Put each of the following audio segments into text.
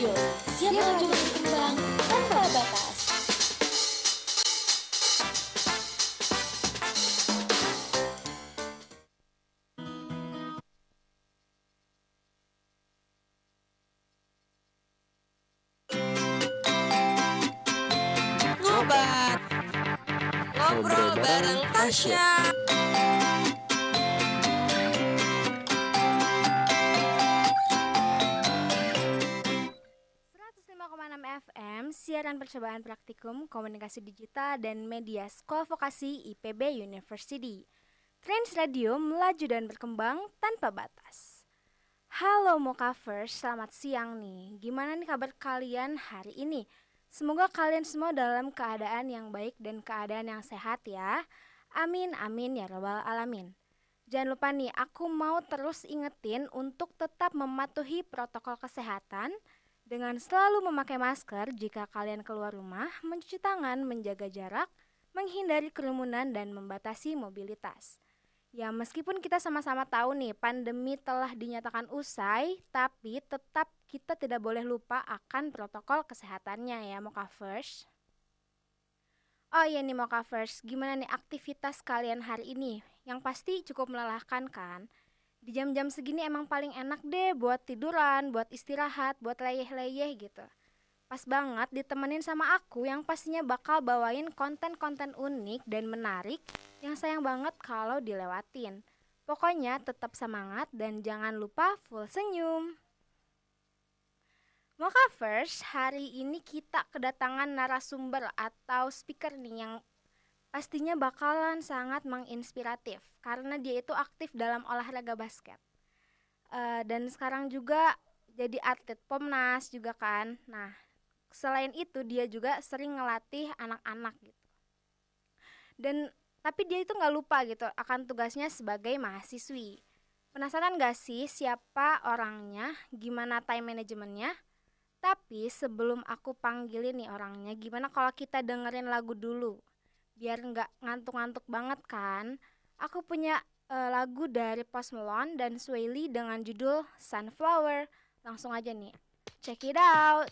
Radio, siap maju dan berkembang tanpa batas. Ngobat, ngobrol bareng Tasya. Siaran percobaan praktikum, komunikasi digital, dan media sekolah vokasi IPB University. Trends Radio melaju dan berkembang tanpa batas. Halo Mochaverse, selamat siang nih. Gimana nih kabar kalian hari ini? Semoga kalian semua dalam keadaan yang baik dan keadaan yang sehat ya. Amin, amin, ya rabbal alamin. Jangan lupa nih, aku mau terus ingetin untuk tetap mematuhi protokol kesehatan, dengan selalu memakai masker jika kalian keluar rumah, mencuci tangan, menjaga jarak, menghindari kerumunan, dan membatasi mobilitas. Ya, meskipun kita sama-sama tahu nih pandemi telah dinyatakan usai, tapi tetap kita tidak boleh lupa akan protokol kesehatannya ya Mochaverse. Oh iya nih Mochaverse, gimana nih aktivitas kalian hari ini? Yang pasti cukup melelahkan kan? Di jam-jam segini emang paling enak deh buat tiduran, buat istirahat, buat leyeh-leyeh gitu. Pas banget ditemenin sama aku yang pastinya bakal bawain konten-konten unik dan menarik yang sayang banget kalau dilewatin. Pokoknya tetap semangat dan jangan lupa full senyum. Mochaverse, hari ini kita kedatangan narasumber atau speaker nih yang pastinya bakalan sangat menginspiratif karena dia itu aktif dalam olahraga basket. Dan sekarang juga jadi atlet POMNAS juga kan. Nah, selain itu dia juga sering ngelatih anak-anak gitu. Tapi dia itu nggak lupa gitu akan tugasnya sebagai mahasiswi. Penasaran nggak sih siapa orangnya, gimana time manajemennya? Tapi sebelum aku panggilin nih orangnya, gimana kalau kita dengerin lagu dulu? Biar nggak ngantuk-ngantuk banget kan. Aku punya lagu dari Post Malone dan Swae Lee dengan judul Sunflower. Langsung aja nih, check it out.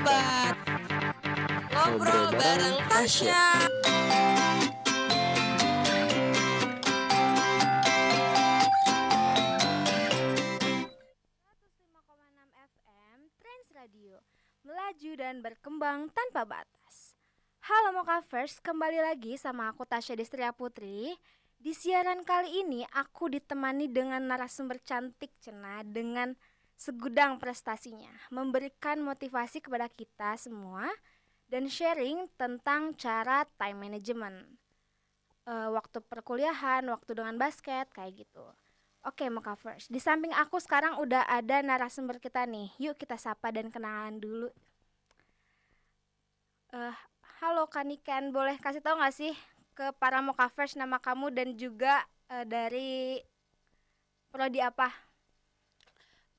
Sobat. Ngobrol bareng Tasya. Melaju dan berkembang tanpa batas. Halo Mochaverse, kembali lagi sama aku Tasya Destria Putri. Di siaran kali ini aku ditemani dengan narasumber cantik cena dengan segudang prestasinya, memberikan motivasi kepada kita semua dan sharing tentang cara time management, waktu perkuliahan, waktu dengan basket, kayak gitu. Oke, Mochaverse. Di samping aku sekarang udah ada narasumber kita nih. Yuk kita sapa dan kenalan dulu. Halo Kak Niken, boleh kasih tahu nggak sih ke para Mochaverse nama kamu dan juga dari prodi apa?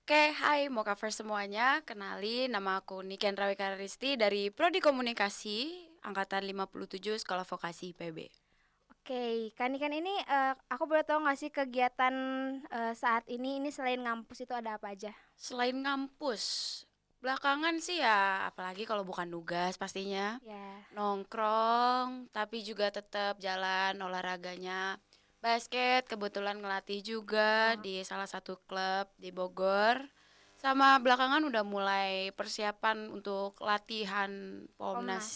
Oke, hai Mochaverse semuanya. Kenalin, nama aku Niken Rawika Risti dari prodi Komunikasi angkatan 57 Sekolah Vokasi IPB. Oke, Kak Niken ini aku boleh tahu nggak sih kegiatan saat ini selain ngampus itu ada apa aja? Selain ngampus, belakangan sih ya, apalagi kalau bukan tugas pastinya, yeah. Nongkrong, tapi juga tetap jalan olahraganya, basket, kebetulan ngelatih juga di salah satu klub di Bogor. Sama belakangan udah mulai persiapan untuk latihan POMNAS.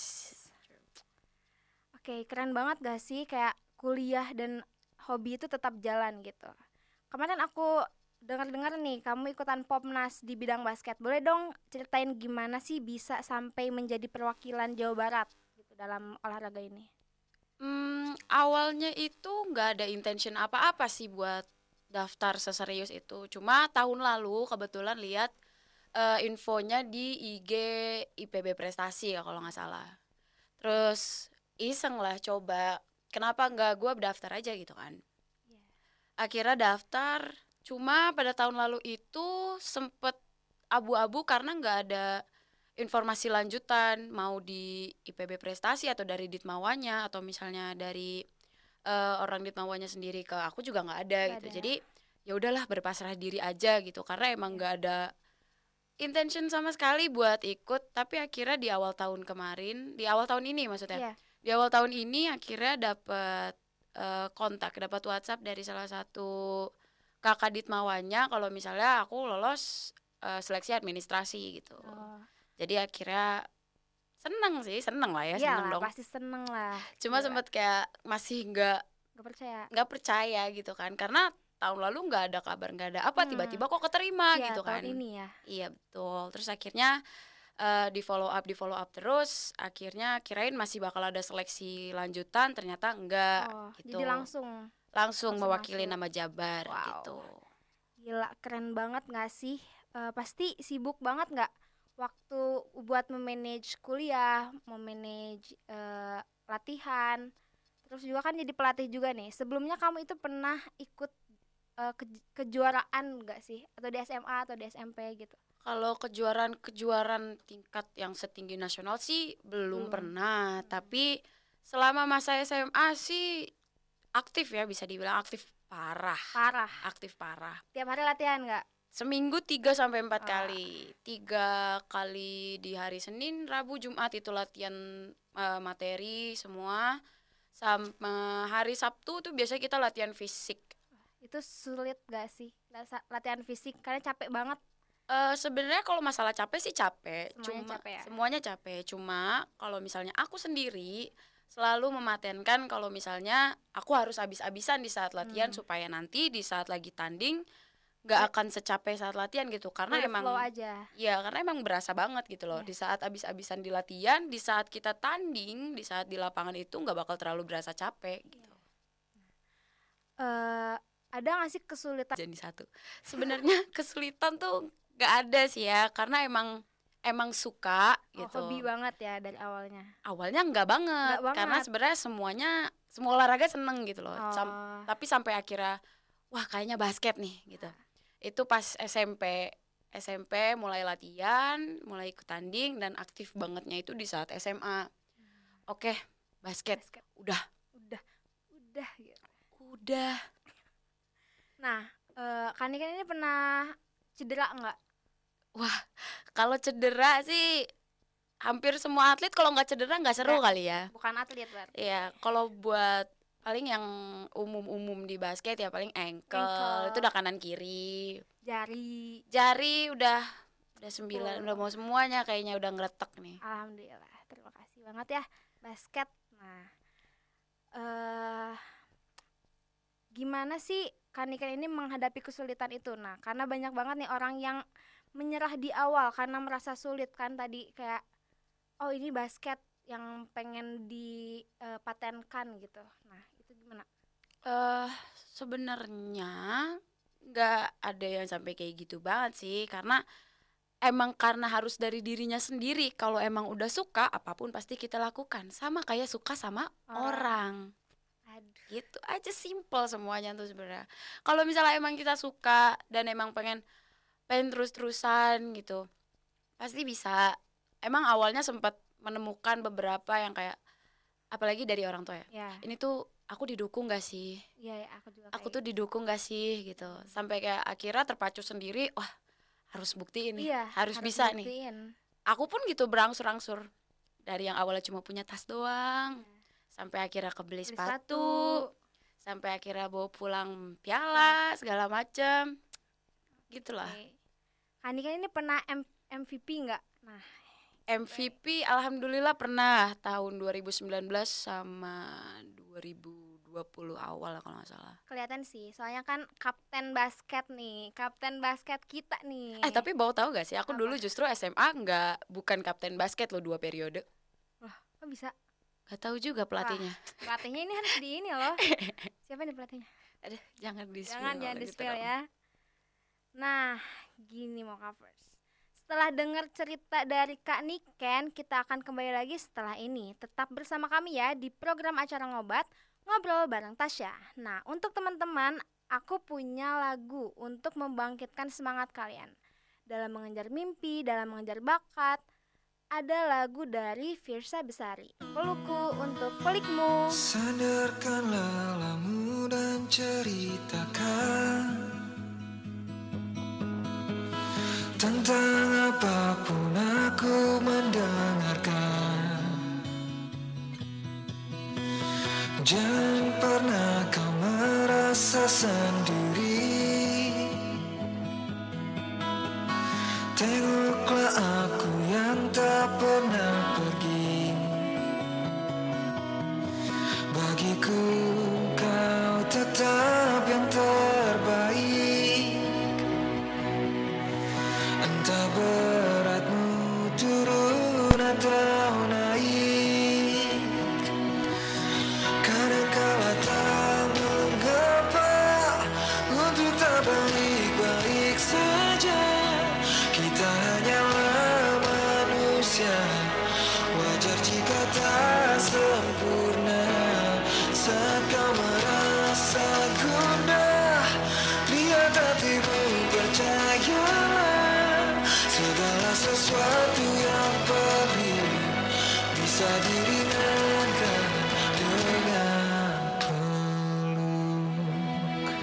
Oke, keren banget gak sih kayak kuliah dan hobi itu tetap jalan gitu. Kemarin aku dengar-dengar nih kamu ikutan POMNAS di bidang basket. Boleh dong ceritain gimana sih bisa sampai menjadi perwakilan Jawa Barat gitu dalam olahraga ini? Awalnya itu nggak ada intention apa-apa sih buat daftar seserius itu. Cuma tahun lalu kebetulan lihat infonya di IG IPB Prestasi ya kalau nggak salah. Terus iseng lah coba, kenapa nggak gue daftar aja gitu kan, yeah. Akhirnya daftar, cuma pada tahun lalu itu sempet abu-abu karena nggak ada informasi lanjutan, mau di IPB Prestasi atau dari Ditmawanya atau misalnya dari orang Ditmawanya sendiri ke aku juga nggak ada gitu. Jadi ya udahlah berpasrah diri aja gitu karena emang nggak ada intention sama sekali buat ikut. Tapi akhirnya di awal tahun kemarin, di awal tahun ini maksudnya, yeah. Di awal tahun ini akhirnya dapat dapat WhatsApp dari salah satu kakak Ditmawanya kalau misalnya aku lolos seleksi administrasi gitu. Oh. Jadi akhirnya seneng sih, seneng lah ya, seneng dong. Pasti seneng lah. Cuma sempat kayak masih nggak percaya gitu kan, karena tahun lalu nggak ada kabar, nggak ada apa, tiba-tiba kok keterima gitu kan. Tahun ini ya. Iya betul. Terus akhirnya di follow up terus, akhirnya kirain masih bakal ada seleksi lanjutan, ternyata enggak gitu. Jadi langsung mewakili nama Jabar gitu. Gila, keren banget nggak sih? Pasti sibuk banget nggak waktu buat memanage kuliah, memanage latihan, terus juga kan jadi pelatih juga nih. Sebelumnya kamu itu pernah ikut kejuaraan nggak sih? Atau di SMA atau di SMP gitu? Kalau kejuaraan tingkat yang setinggi nasional sih belum pernah, tapi selama masa SMA sih aktif ya, bisa dibilang aktif parah. Aktif parah. Tiap hari latihan nggak? Seminggu 3-4 kali. 3 kali di hari Senin, Rabu, Jumat itu latihan materi semua. Sama hari Sabtu tuh biasanya kita latihan fisik. Itu sulit nggak sih latihan fisik? Karena capek banget. Sebenarnya kalau masalah capek sih capek, semuanya capek. Cuma kalau misalnya aku sendiri selalu mematenkan kalau misalnya aku harus habis-habisan di saat latihan supaya nanti di saat lagi tanding nggak akan secapek saat latihan gitu. Karena emang flow aja. Ya karena emang berasa banget gitu loh. Di saat habis-habisan di latihan, di saat kita tanding, di saat di lapangan itu nggak bakal terlalu berasa capek gitu. Ada nggak sih kesulitan? Jadi satu. Sebenarnya kesulitan tuh nggak ada sih ya, karena emang suka gitu. Hobi banget ya dari awalnya. Awalnya nggak banget. Karena sebenarnya semua olahraga seneng gitu loh. Tapi sampai akhirnya wah kayaknya basket nih gitu. Itu pas SMP mulai latihan, mulai ikut tanding dan aktif bangetnya itu di saat SMA. Oke, basket. Udah gitu. Udah. Nah, Kak Niken ini pernah cedera nggak? Wah, kalau cedera sih hampir semua atlet kalau nggak cedera nggak seru kali ya. Bukan atlet berarti. Iya, kalau buat paling yang umum-umum di basket ya paling ankle, itu udah kanan kiri. Jari udah 9, udah mau semuanya kayaknya, udah ngeretek nih. Alhamdulillah, terima kasih banget ya basket. Nah, gimana sih Kak Niken ini menghadapi kesulitan itu? Nah, karena banyak banget nih orang yang menyerah di awal karena merasa sulit kan tadi, kayak oh ini basket yang pengen dipatenkan gitu. Nah, itu gimana? Sebenarnya nggak ada yang sampai kayak gitu banget sih, karena emang karena harus dari dirinya sendiri. Kalau emang udah suka, apapun pasti kita lakukan. Sama kayak suka sama orang. Gitu aja, simple semuanya tuh sebenarnya. Kalau misalnya emang kita suka dan emang pengen terus-terusan gitu, pasti bisa. Emang awalnya sempat menemukan beberapa yang kayak, apalagi dari orang tua ya. Ini tuh aku didukung gak sih? Iya, aku juga. Aku tuh didukung gak sih gitu. Sampai kayak akhirnya terpacu sendiri, wah harus buktiin nih, harus bisa buktiin. Nih aku pun gitu berangsur-angsur, dari yang awalnya cuma punya tas doang sampai akhirnya kebeli sepatu, sampai akhirnya bawa pulang piala segala macem gitulah. Kak Niken ini pernah MVP nggak? Nah, MVP alhamdulillah pernah tahun 2019 sama 2020 awal kalau nggak salah. Kelihatan sih, soalnya kan kapten basket nih, kapten basket kita nih. Tapi mau tahu gak sih, aku dulu justru SMA bukan kapten basket loh 2 periode. Wah, kok bisa? Gak tahu juga pelatihnya. Wah, pelatihnya ini harus di ini loh. Siapa nih pelatihnya? Aduh, jangan di-spill ya. Nah, gini Mochaverse, setelah dengar cerita dari Kak Niken, kita akan kembali lagi setelah ini. Tetap bersama kami ya di program acara Ngobat, Ngobrol bareng Tasya. Nah, untuk teman-teman, aku punya lagu untuk membangkitkan semangat kalian dalam mengejar mimpi, dalam mengejar bakat. Ada lagu dari Fiersa Besari, Pelukku untuk Pelikmu. Sandarkan lelamu dan ceritakan tentang apapun, aku mendengarkan. Jangan pernah kau merasa sendiri. Tengoklah aku yang tak pernah pergi. Bagiku kau tetap yang terbaik. Entah beratmu turun atau naik, kadangkala tak mengapa untuk tak baik-baik saja. Kita hanyalah manusia, wajar jika tak sempurna. Saat kau merasa gundah, lihat hatimu, percayalah. Segala sesuatu yang perih bisa diringankan dengan peluk.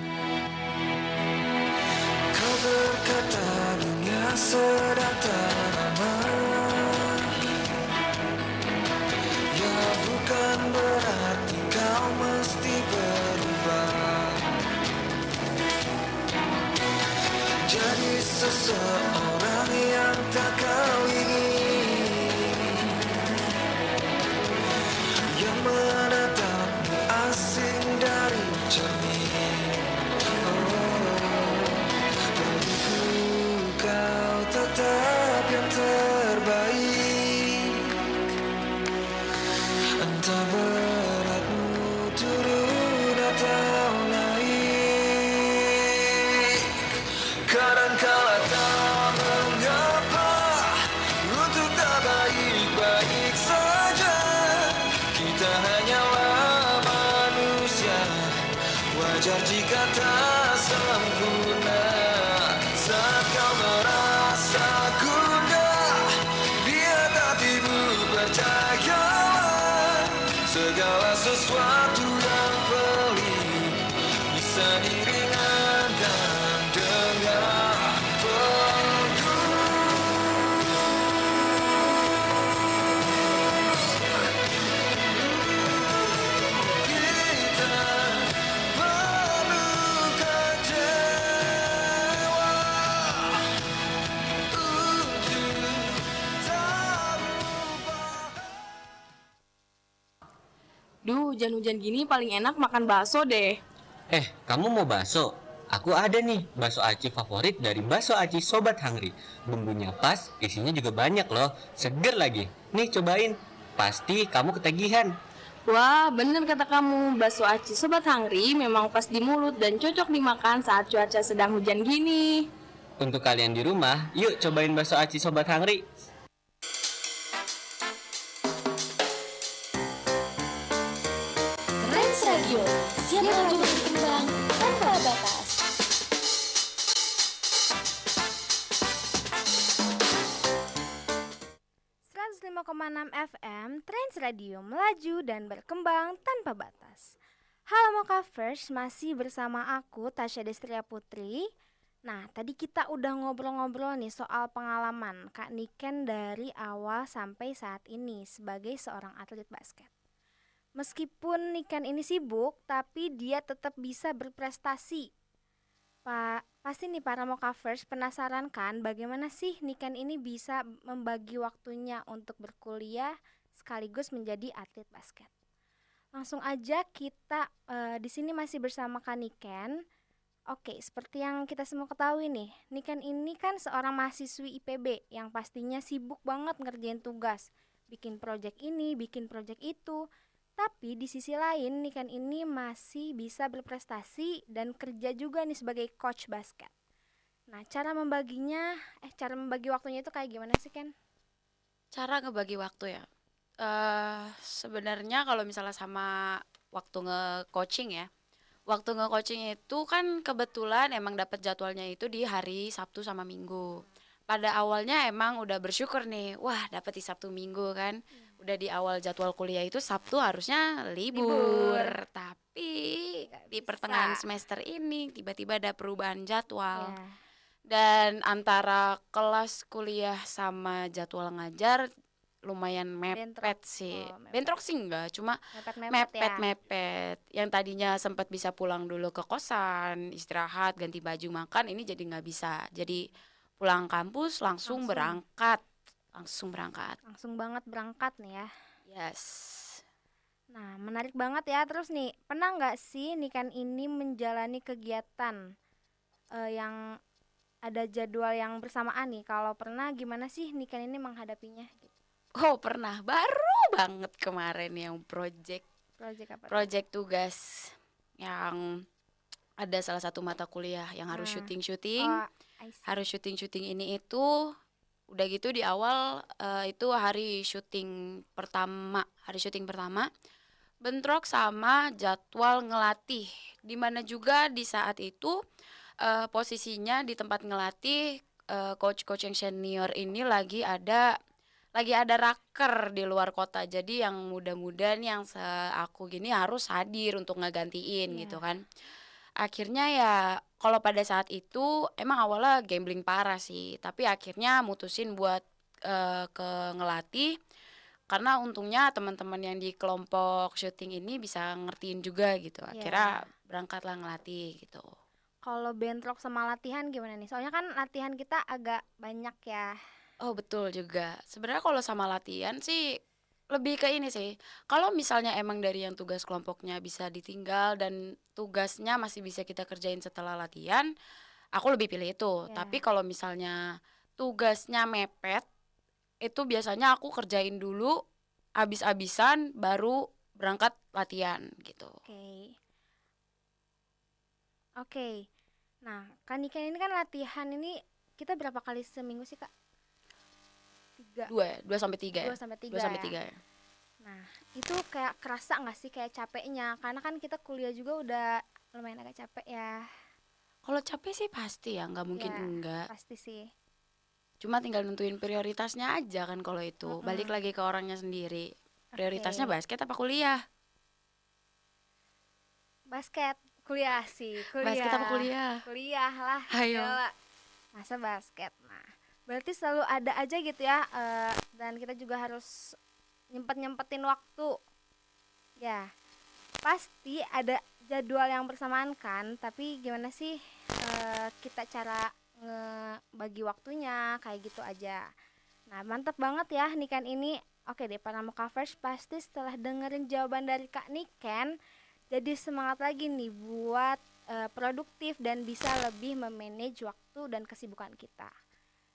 Kau berkata dunia sedang teramat. Ya bukan berarti kau mesti berubah. Jadi seseorang yang tak kau ingin, yang menatapmu asing dari cermin. Bagiku kau tetap yang terbaik. Entah beratmu turun atau naik, kadangkala tak jika tak sempurna. Saat kau merasa gundah, biar hatimu percayalah. Segala sesuatu yang pelik bisa diringankan dengan peluk. Duh, hujan-hujan gini paling enak makan bakso deh. Eh, kamu mau bakso? Aku ada nih, bakso aci favorit dari Bakso Aci Sobat Hangry. Bumbunya pas, isinya juga banyak loh. Seger lagi. Nih, cobain. Pasti kamu ketagihan. Wah, bener kata kamu. Bakso Aci Sobat Hangry memang pas di mulut dan cocok dimakan saat cuaca sedang hujan gini. Untuk kalian di rumah, yuk cobain Bakso Aci Sobat Hangry. FM Trends Radio melaju dan berkembang tanpa batas. Halo Mochaverse, masih bersama aku Tasya Destria Putri. Nah, tadi kita udah ngobrol-ngobrol nih soal pengalaman Kak Niken dari awal sampai saat ini sebagai seorang atlet basket. Meskipun Niken ini sibuk, tapi dia tetap bisa berprestasi. Pasti nih para Mochaverse penasaran kan bagaimana sih Niken ini bisa membagi waktunya untuk berkuliah sekaligus menjadi atlet basket. Langsung aja kita di sini masih bersama Kak Niken. Oke, seperti yang kita semua ketahui nih, Niken ini kan seorang mahasiswi IPB yang pastinya sibuk banget ngerjain tugas, bikin project ini, bikin project itu. Tapi di sisi lain, Niken ini masih bisa berprestasi dan kerja juga nih sebagai coach basket. Nah, cara membagi waktunya itu kayak gimana sih, Ken? Cara ngebagi waktu ya? Sebenarnya kalau misalnya sama waktu nge-coaching ya, waktu nge-coaching itu kan kebetulan emang dapat jadwalnya itu di hari Sabtu sama Minggu. Pada awalnya emang udah bersyukur nih, wah dapet di Sabtu Minggu kan. Udah di awal jadwal kuliah itu Sabtu harusnya libur. Tapi gak di pertengahan bisa. Semester ini tiba-tiba ada perubahan jadwal dan antara kelas kuliah sama jadwal ngajar lumayan mepet sih. Bentrok sih enggak, cuma mepet-mepet ya. Yang tadinya sempat bisa pulang dulu ke kosan, istirahat, ganti baju, makan, ini jadi nggak bisa. Jadi pulang kampus langsung. berangkat. Langsung banget berangkat nih ya. Yes. Nah, menarik banget ya. Terus nih, pernah nggak sih Niken ini menjalani kegiatan yang ada jadwal yang bersamaan nih? Kalau pernah, gimana sih Niken ini menghadapinya? Oh, pernah. Baru banget kemarin yang project. Project apa? Project tugas yang ada salah satu mata kuliah yang harus syuting-syuting. Harus syuting-syuting ini itu. Udah gitu di awal itu hari syuting pertama bentrok sama jadwal ngelatih, dimana juga di saat itu posisinya di tempat ngelatih coach-coach yang senior ini lagi ada raker di luar kota, jadi yang muda-muda nih yang aku gini harus hadir untuk ngegantiin gitu kan. Akhirnya ya kalau pada saat itu emang awalnya gambling parah sih, tapi akhirnya mutusin buat ke ngelatih karena untungnya teman-teman yang di kelompok syuting ini bisa ngertiin juga gitu. Akhirnya berangkatlah ngelatih gitu. Kalau bentrok sama latihan gimana nih? Soalnya kan latihan kita agak banyak ya. Oh betul juga. Sebenarnya kalau sama latihan sih lebih ke ini sih, kalau misalnya emang dari yang tugas kelompoknya bisa ditinggal dan tugasnya masih bisa kita kerjain setelah latihan, aku lebih pilih itu. Tapi kalau misalnya tugasnya mepet, itu biasanya aku kerjain dulu, abis-abisan baru berangkat latihan gitu. Oke. Nah, Kak Niken ini kan latihan ini kita berapa kali seminggu sih, Kak? 2-3 ya. Nah, itu kayak kerasa nggak sih kayak capeknya? Karena kan kita kuliah juga udah lumayan agak capek ya. Kalau capek sih pasti ya, nggak mungkin enggak. Pasti sih. Cuma tinggal nentuin prioritasnya aja kan kalau itu. Balik lagi ke orangnya sendiri. Prioritasnya basket apa kuliah? Basket, kuliah sih, kuliah. Basket apa kuliah? Kuliah lah. Ayo. Masa basket. Nah, berarti selalu ada aja gitu ya, dan kita juga harus nyempetin waktu ya. Pasti ada jadwal yang bersamaan kan, tapi gimana sih kita cara ngebagi waktunya kayak gitu aja. Nah, mantap banget ya Niken ini. Oke deh para Mochaverse, pasti setelah dengerin jawaban dari Kak Niken jadi semangat lagi nih buat produktif dan bisa lebih memanage waktu dan kesibukan kita.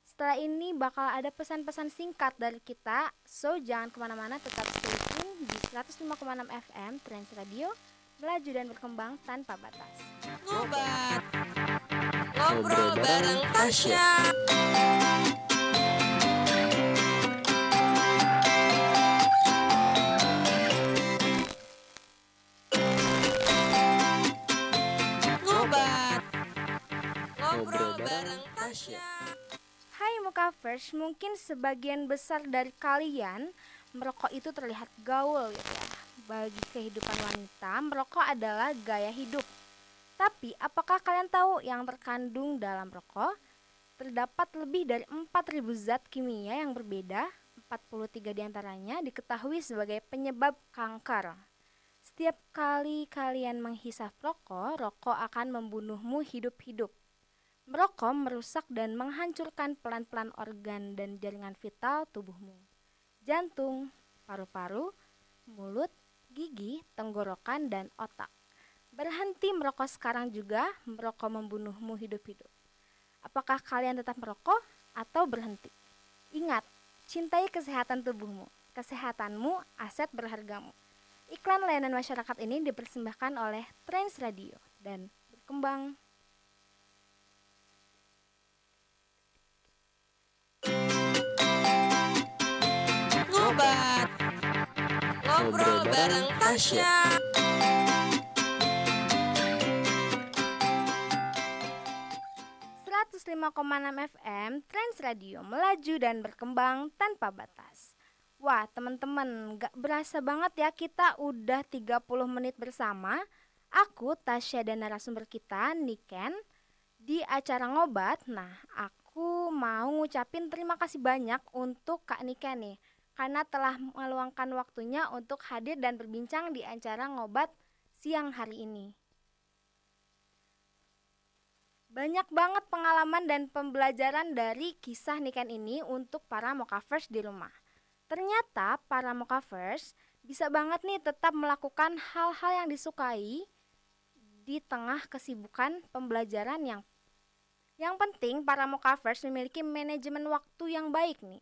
Setelah ini bakal ada pesan-pesan singkat dari kita, so jangan kemana-mana, tetap stay tune di 105,6 FM Trends Radio, melaju dan berkembang tanpa batas. Ngobat, ngobrol bareng Tasya. Hai Mochaverse, mungkin sebagian besar dari kalian merokok itu terlihat gaul gitu ya. Bagi kehidupan wanita, merokok adalah gaya hidup. Tapi apakah kalian tahu yang terkandung dalam rokok? Terdapat lebih dari 4.000 zat kimia yang berbeda, 43 diantaranya diketahui sebagai penyebab kanker. Setiap kali kalian menghisap rokok, rokok akan membunuhmu hidup-hidup. Merokok merusak dan menghancurkan pelan-pelan organ dan jaringan vital tubuhmu. Jantung, paru-paru, mulut, gigi, tenggorokan, dan otak. Berhenti merokok sekarang juga, merokok membunuhmu hidup-hidup. Apakah kalian tetap merokok atau berhenti? Ingat, cintai kesehatan tubuhmu. Kesehatanmu, aset berhargamu. Iklan layanan masyarakat ini dipersembahkan oleh Trends Radio dan berkembang. Ngobrol bareng Tasya. Seratus 5,6 FM Trends Radio, melaju dan berkembang tanpa batas. Wah teman-teman, gak berasa banget ya kita udah 30 menit bersama. Aku Tasya dan narasumber kita Niken di acara Ngobat. Nah, aku mau ngucapin terima kasih banyak untuk Kak Niken nih, karena telah meluangkan waktunya untuk hadir dan berbincang di acara Ngobat siang hari ini. Banyak banget pengalaman dan pembelajaran dari kisah Niken ini untuk para Mochaverse di rumah. Ternyata para Mochaverse bisa banget nih tetap melakukan hal-hal yang disukai di tengah kesibukan pembelajaran yang penting para Mochaverse memiliki manajemen waktu yang baik nih.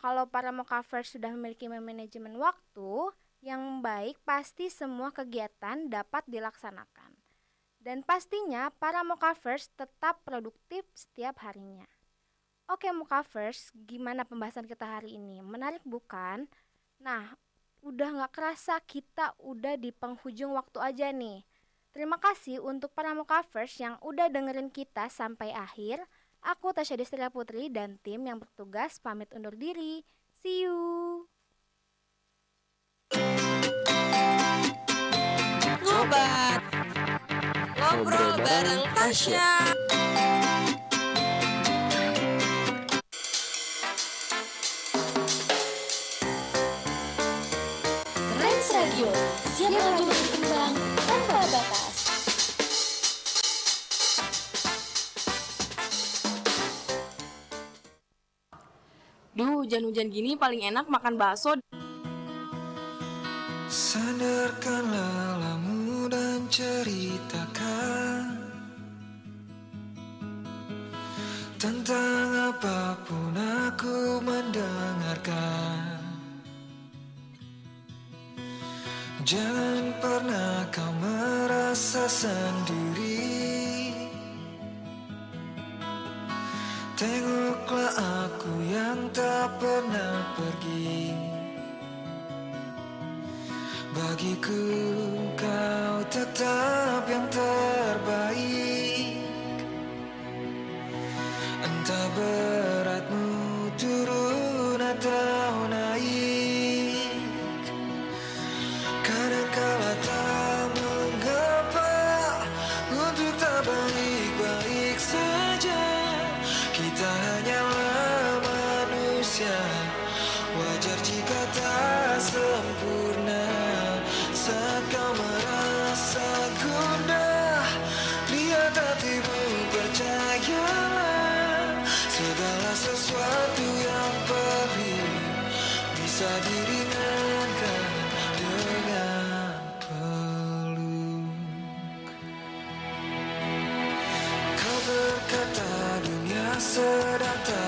Kalau para Mochaverse sudah memiliki manajemen waktu yang baik, pasti semua kegiatan dapat dilaksanakan. Dan pastinya para Mochaverse tetap produktif setiap harinya. Oke Mochaverse, gimana pembahasan kita hari ini? Menarik bukan? Nah, udah gak kerasa kita udah di penghujung waktu aja nih. Terima kasih untuk para Mochaverse yang udah dengerin kita sampai akhir. Aku Tasya Destria Putri dan tim yang bertugas pamit undur diri. See you. Ngobat, ngobrol bareng Tasya. Trends Radio, siap untuk berkembang tanpa batas. Duh, hujan-hujan gini paling enak makan bakso. Sandarkan lelamu dan ceritakan tentang apapun, aku mendengarkan. Jangan pernah kau merasa sendiri. Tengoklah aku yang tak pernah pergi. Bagiku kau tetap yang terbaik. Entah beratmu turun atau naik, kadangkala tak mengapa untuk tak baik-baik saja. Kita hanyalah manusia, wajar jika tak sempurna. Saat kau merasa gundah, lihat hatimu, percayalah. sedang terjadi.